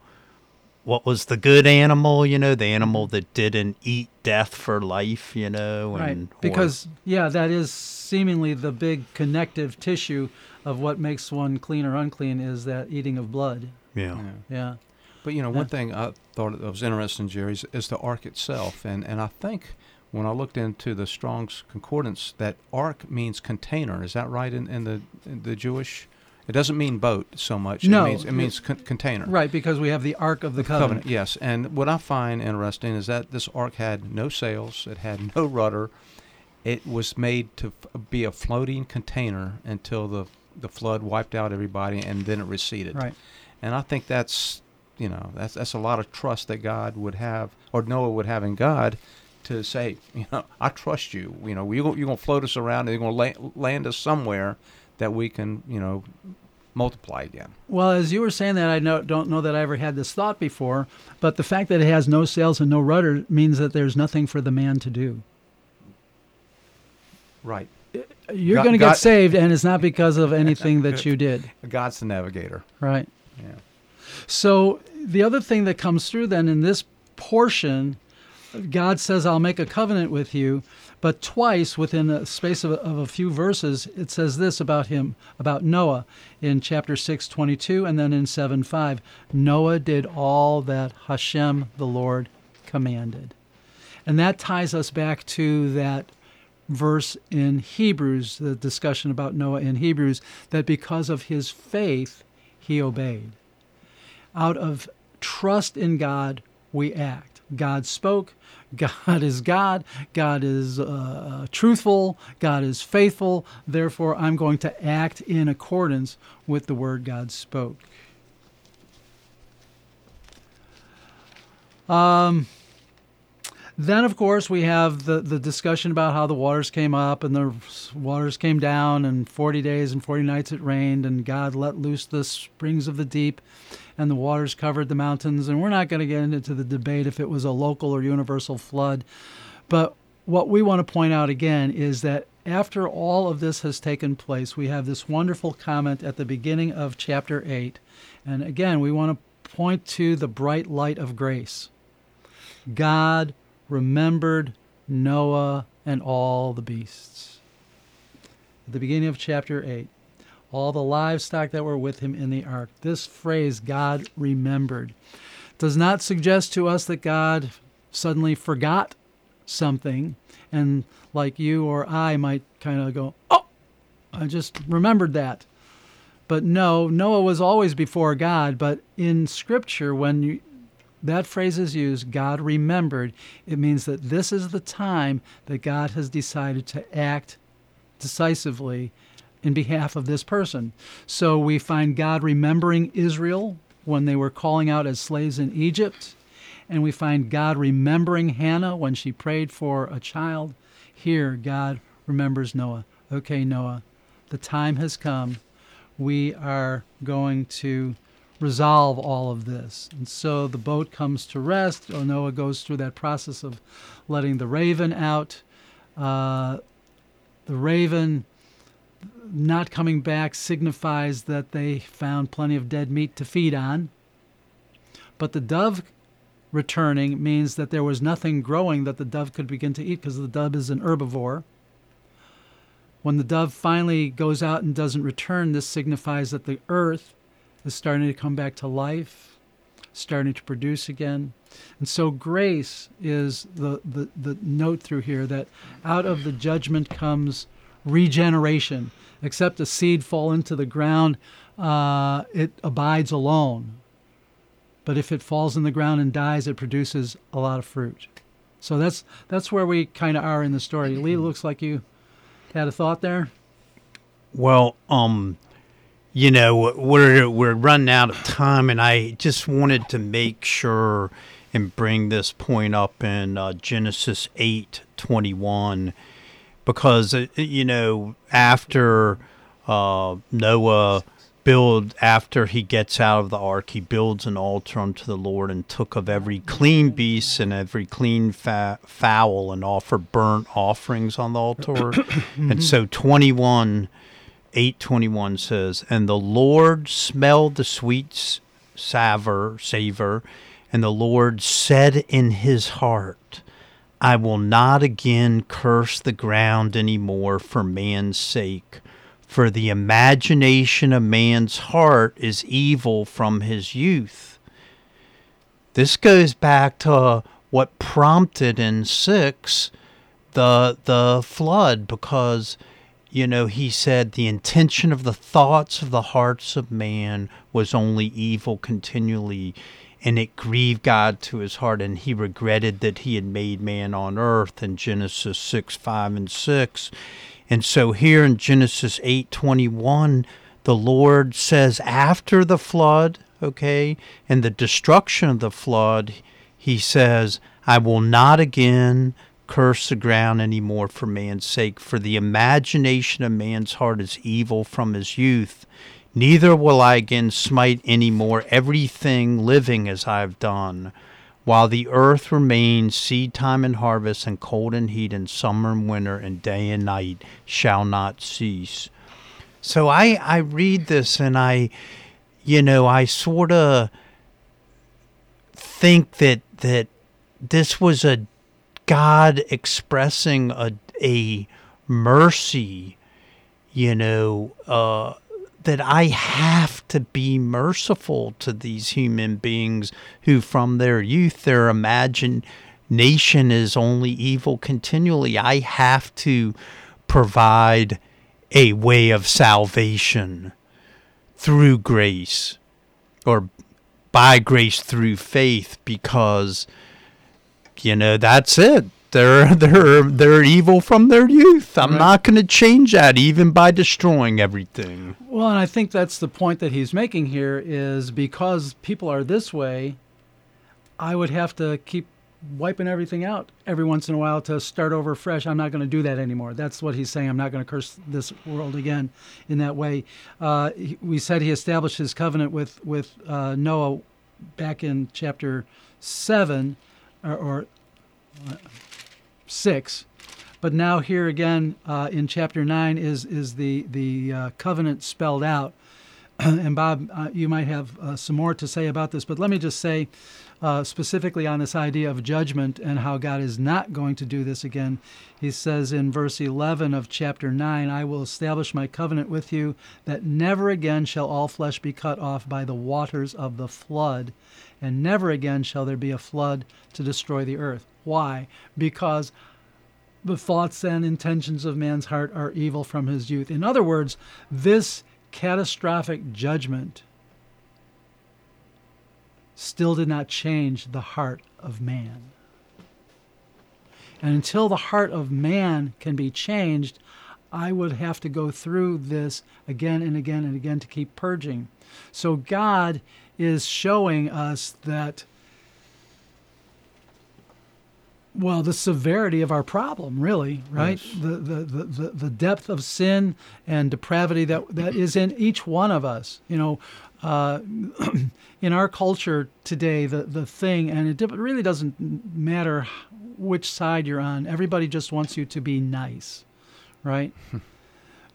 what was the good animal, you know, the animal that didn't eat death for life, you know. And, right, because, or, yeah, that is seemingly the big connective tissue of what makes one clean or unclean, is that eating of blood. Yeah. Yeah. Yeah. But, you know, one thing I thought that was interesting, Jerry, is, is the ark itself. And and I think when I looked into the Strong's Concordance, that ark means container. Is that right in, in the in the Jewish? It doesn't mean boat so much. No. It means, it means con- container. Right, because we have the Ark of the, the Covenant. Covenant. Yes, and what I find interesting is that this ark had no sails. It had no rudder. It was made to f- be a floating container until the, the flood wiped out everybody, and then it receded. Right. And I think that's... You know, that's that's a lot of trust that God would have, or Noah would have in God, to say, you know, I trust you. You know, you're going to float us around, and you're going to la- land us somewhere that we can, you know, multiply again. Well, as you were saying that, I know, don't know that I ever had this thought before, but the fact that it has no sails and no rudder means that there's nothing for the man to do. Right. You're going to get God, saved, and it's not because of anything that you did. God's the navigator. Right. Yeah. So the other thing that comes through then in this portion, God says, I'll make a covenant with you. But twice within the space of a, of a few verses, it says this about him, about Noah, in chapter six twenty-two and then in seven five. Noah did all that Hashem, the Lord, commanded. And that ties us back to that verse in Hebrews, the discussion about Noah in Hebrews, that because of his faith, he obeyed. Out of trust in God, we act. God spoke. God is God. God is uh, truthful. God is faithful. Therefore, I'm going to act in accordance with the word God spoke. Um, then, of course, we have the, the discussion about how the waters came up and the waters came down, and forty days and forty nights it rained, and God let loose the springs of the deep, and the waters covered the mountains. And we're not going to get into the debate if it was a local or universal flood. But what we want to point out again is that after all of this has taken place, we have this wonderful comment at the beginning of chapter eight. And again, we want to point to the bright light of grace. God remembered Noah and all the beasts. At the beginning of chapter eight. All the livestock that were with him in the ark. This phrase, God remembered, does not suggest to us that God suddenly forgot something and, like you or I, might kind of go, oh, I just remembered that. But no, Noah was always before God, but in Scripture, when you, that phrase is used, God remembered, it means that this is the time that God has decided to act decisively in behalf of this person. So we find God remembering Israel when they were calling out as slaves in Egypt, and we find God remembering Hannah when she prayed for a child. Here, God remembers Noah. Okay, Noah, the time has come. We are going to resolve all of this. And so the boat comes to rest. Noah goes through that process of letting the raven out. Uh, the raven not coming back signifies that they found plenty of dead meat to feed on. But the dove returning means that there was nothing growing that the dove could begin to eat, because the dove is an herbivore. When the dove finally goes out and doesn't return, this signifies that the earth is starting to come back to life, starting to produce again. And so grace is the, the, the note through here, that out of the judgment comes regeneration. Except a seed fall into the ground, uh, it abides alone. But if it falls in the ground and dies, it produces a lot of fruit. So that's that's where we kind of are in the story. Lee, looks like you had a thought there? Well, um, you know, we're we're running out of time, and I just wanted to make sure and bring this point up in uh, Genesis eight twenty-one, because uh, you know, after uh, Noah build after he gets out of the ark, he builds an altar unto the Lord, and took of every clean beast and every clean fa- fowl, and offered burnt offerings on the altar. And so twenty-one, eight twenty-one says, and the Lord smelled the sweet savor, savor, and the Lord said in his heart, I will not again curse the ground any more for man's sake. For the imagination of man's heart is evil from his youth. This goes back to what prompted in six the the flood, because, you know, he said the intention of the thoughts of the hearts of man was only evil continually, and it grieved God to his heart, and he regretted that he had made man on earth in Genesis six, five, and six. And so here in Genesis eight twenty-one, the Lord says after the flood, okay, and the destruction of the flood, he says, I will not again curse the ground anymore for man's sake, for the imagination of man's heart is evil from his youth. Neither will I again smite any more everything living as I have done. While the earth remains, seed time and harvest, and cold and heat, and summer and winter, and day and night shall not cease. So I, I read this, and I, you know, I sort of think that that this was a God expressing a a mercy, you know, uh, that I have to be merciful to these human beings who from their youth, their imagination is only evil continually. I have to provide a way of salvation through grace, or by grace through faith, because, you know, that's it. They're they're they're evil from their youth. I'm right. not going to change that, even by destroying everything. Well, and I think that's the point that he's making here, is because people are this way, I would have to keep wiping everything out every once in a while to start over fresh. I'm not going to do that anymore. That's what he's saying. I'm not going to curse this world again in that way. Uh, we said he established his covenant with with uh, Noah back in chapter seven, or. or uh, six, but now here again uh, in chapter nine is is the the uh, covenant spelled out. And Bob, uh, you might have uh, some more to say about this, but let me just say uh, specifically on this idea of judgment and how God is not going to do this again. He says in verse eleven of chapter nine, I will establish my covenant with you, that never again shall all flesh be cut off by the waters of the flood, and never again shall there be a flood to destroy the earth. Why? Because the thoughts and intentions of man's heart are evil from his youth. In other words, this catastrophic judgment still did not change the heart of man. And until the heart of man can be changed, I would have to go through this again and again and again to keep purging. So God is showing us that, well, the severity of our problem, really, right? Yes. The, the, the, the depth of sin and depravity that that is in each one of us. You know, uh, in our culture today, the, the thing, and it, it really doesn't matter which side you're on, everybody just wants you to be nice, right?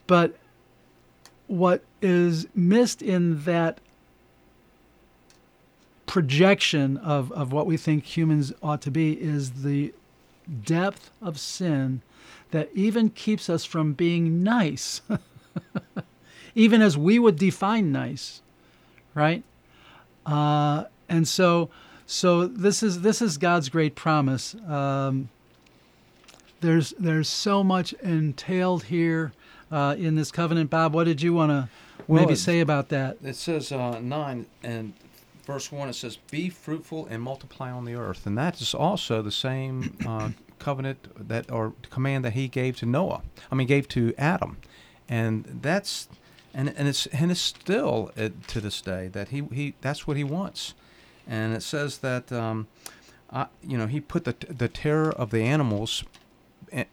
But what is missed in that projection of, of what we think humans ought to be is the depth of sin that even keeps us from being nice, even as we would define nice, right? Uh, and so, so this is this is God's great promise. Um, there's there's so much entailed here uh, in this covenant. Bob, what did you want to well, maybe say about that? It says uh, nine and. Verse one, it says, be fruitful and multiply on the earth. And that is also the same uh, covenant that or command that he gave to Noah. I mean, gave to Adam. And that's and and it's and it's still uh, to this day that he, he that's what he wants. And it says that um, I, you know, he put the the terror of the animals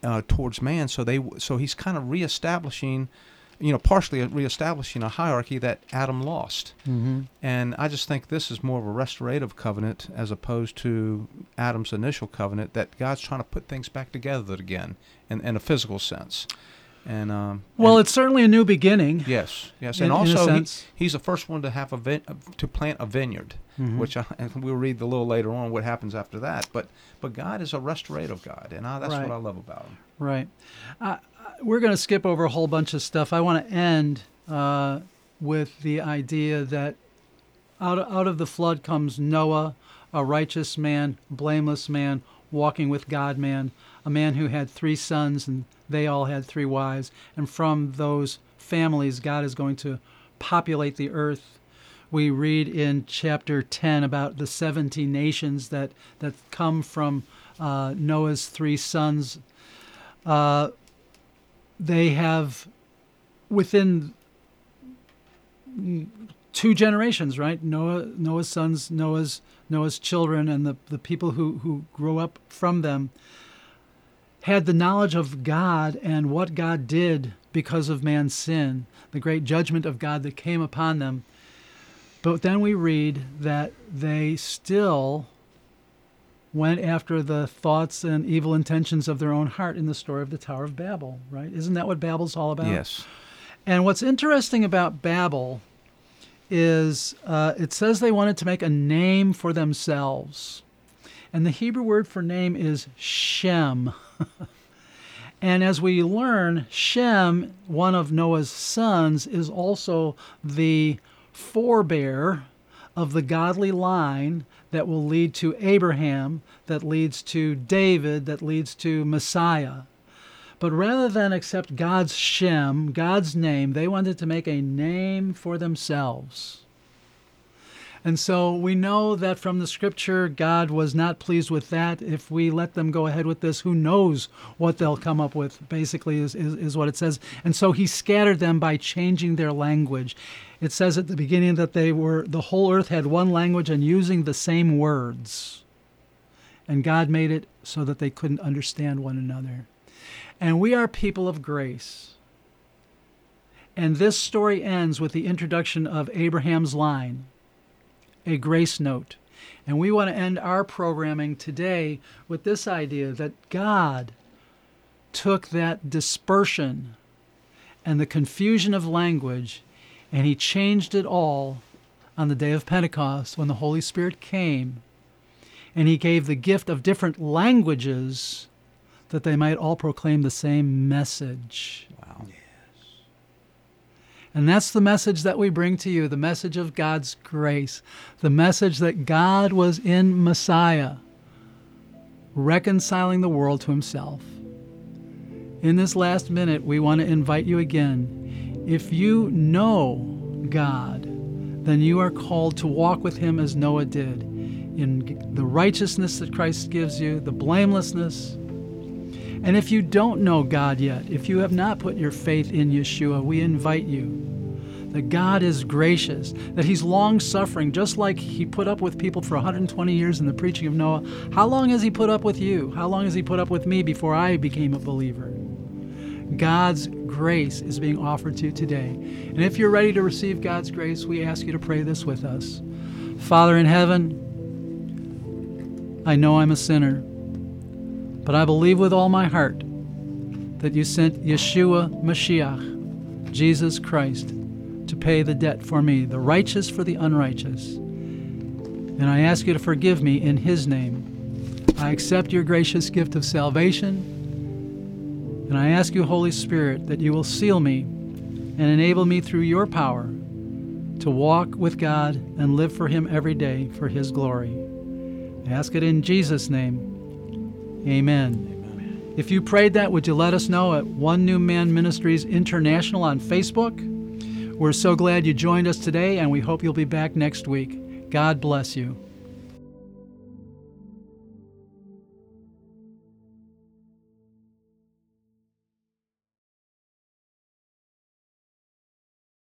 uh, towards man. So they so he's kind of reestablishing. You know, partially reestablishing a hierarchy that Adam lost. Mm-hmm. And I just think this is more of a restorative covenant as opposed to Adam's initial covenant, that God's trying to put things back together again in, in a physical sense. And um, Well, and, it's certainly a new beginning. Yes, yes. In, and also, he, he's the first one to have a vin- to plant a vineyard, mm-hmm. which I, and we'll read a little later on what happens after that. But but God is a restorative God, and I, that's right. what I love about him. Right. Uh, we're going to skip over a whole bunch of stuff. I want to end uh, with the idea that out of, out of the flood comes Noah, a righteous man, blameless man, walking with God man, a man who had three sons, and they all had three wives. And from those families, God is going to populate the earth. We read in chapter ten about the seventy nations that, that come from uh, Noah's three sons. Uh, they have, within two generations, right? Noah, Noah's sons, Noah's Noah's children, and the, the people who, who grew up from them had the knowledge of God and what God did because of man's sin, the great judgment of God that came upon them. But then we read that they still went after the thoughts and evil intentions of their own heart in the story of the Tower of Babel, right? Isn't that what Babel's all about? Yes. And what's interesting about Babel is uh, it says they wanted to make a name for themselves. And the Hebrew word for name is Shem. And as we learn, Shem, one of Noah's sons, is also the forebear of the godly line that will lead to Abraham, that leads to David, that leads to Messiah. But rather than accept God's Shem, God's name, they wanted to make a name for themselves. And so we know that from the scripture, God was not pleased with that. If we let them go ahead with this, who knows what they'll come up with, basically is, is, is what it says. And so he scattered them by changing their language. It says at the beginning that they were, the whole earth had one language and using the same words. And God made it so that they couldn't understand one another. And we are people of grace. And this story ends with the introduction of Abraham's line, a grace note. And we want to end our programming today with this idea that God took that dispersion and the confusion of language, and he changed it all on the day of Pentecost when the Holy Spirit came, and he gave the gift of different languages that they might all proclaim the same message. Wow. And that's the message that we bring to you, the message of God's grace, the message that God was in Messiah, reconciling the world to himself. In this last minute, we want to invite you again. If you know God, then you are called to walk with him as Noah did, in the righteousness that Christ gives you, the blamelessness. And if you don't know God yet, if you have not put your faith in Yeshua, we invite you that God is gracious, that he's long-suffering, just like he put up with people for one hundred twenty years in the preaching of Noah. How long has he put up with you? How long has he put up with me before I became a believer? God's grace is being offered to you today. And if you're ready to receive God's grace, we ask you to pray this with us. Father in heaven, I know I'm a sinner, but I believe with all my heart that you sent Yeshua Mashiach, Jesus Christ, to pay the debt for me, the righteous for the unrighteous. And I ask you to forgive me in his name. I accept your gracious gift of salvation, and I ask you, Holy Spirit, that you will seal me and enable me through your power to walk with God and live for him every day for his glory. I ask it in Jesus' name. Amen. Amen. If you prayed that, would you let us know at One New Man Ministries International on Facebook? We're so glad you joined us today, and we hope you'll be back next week. God bless you.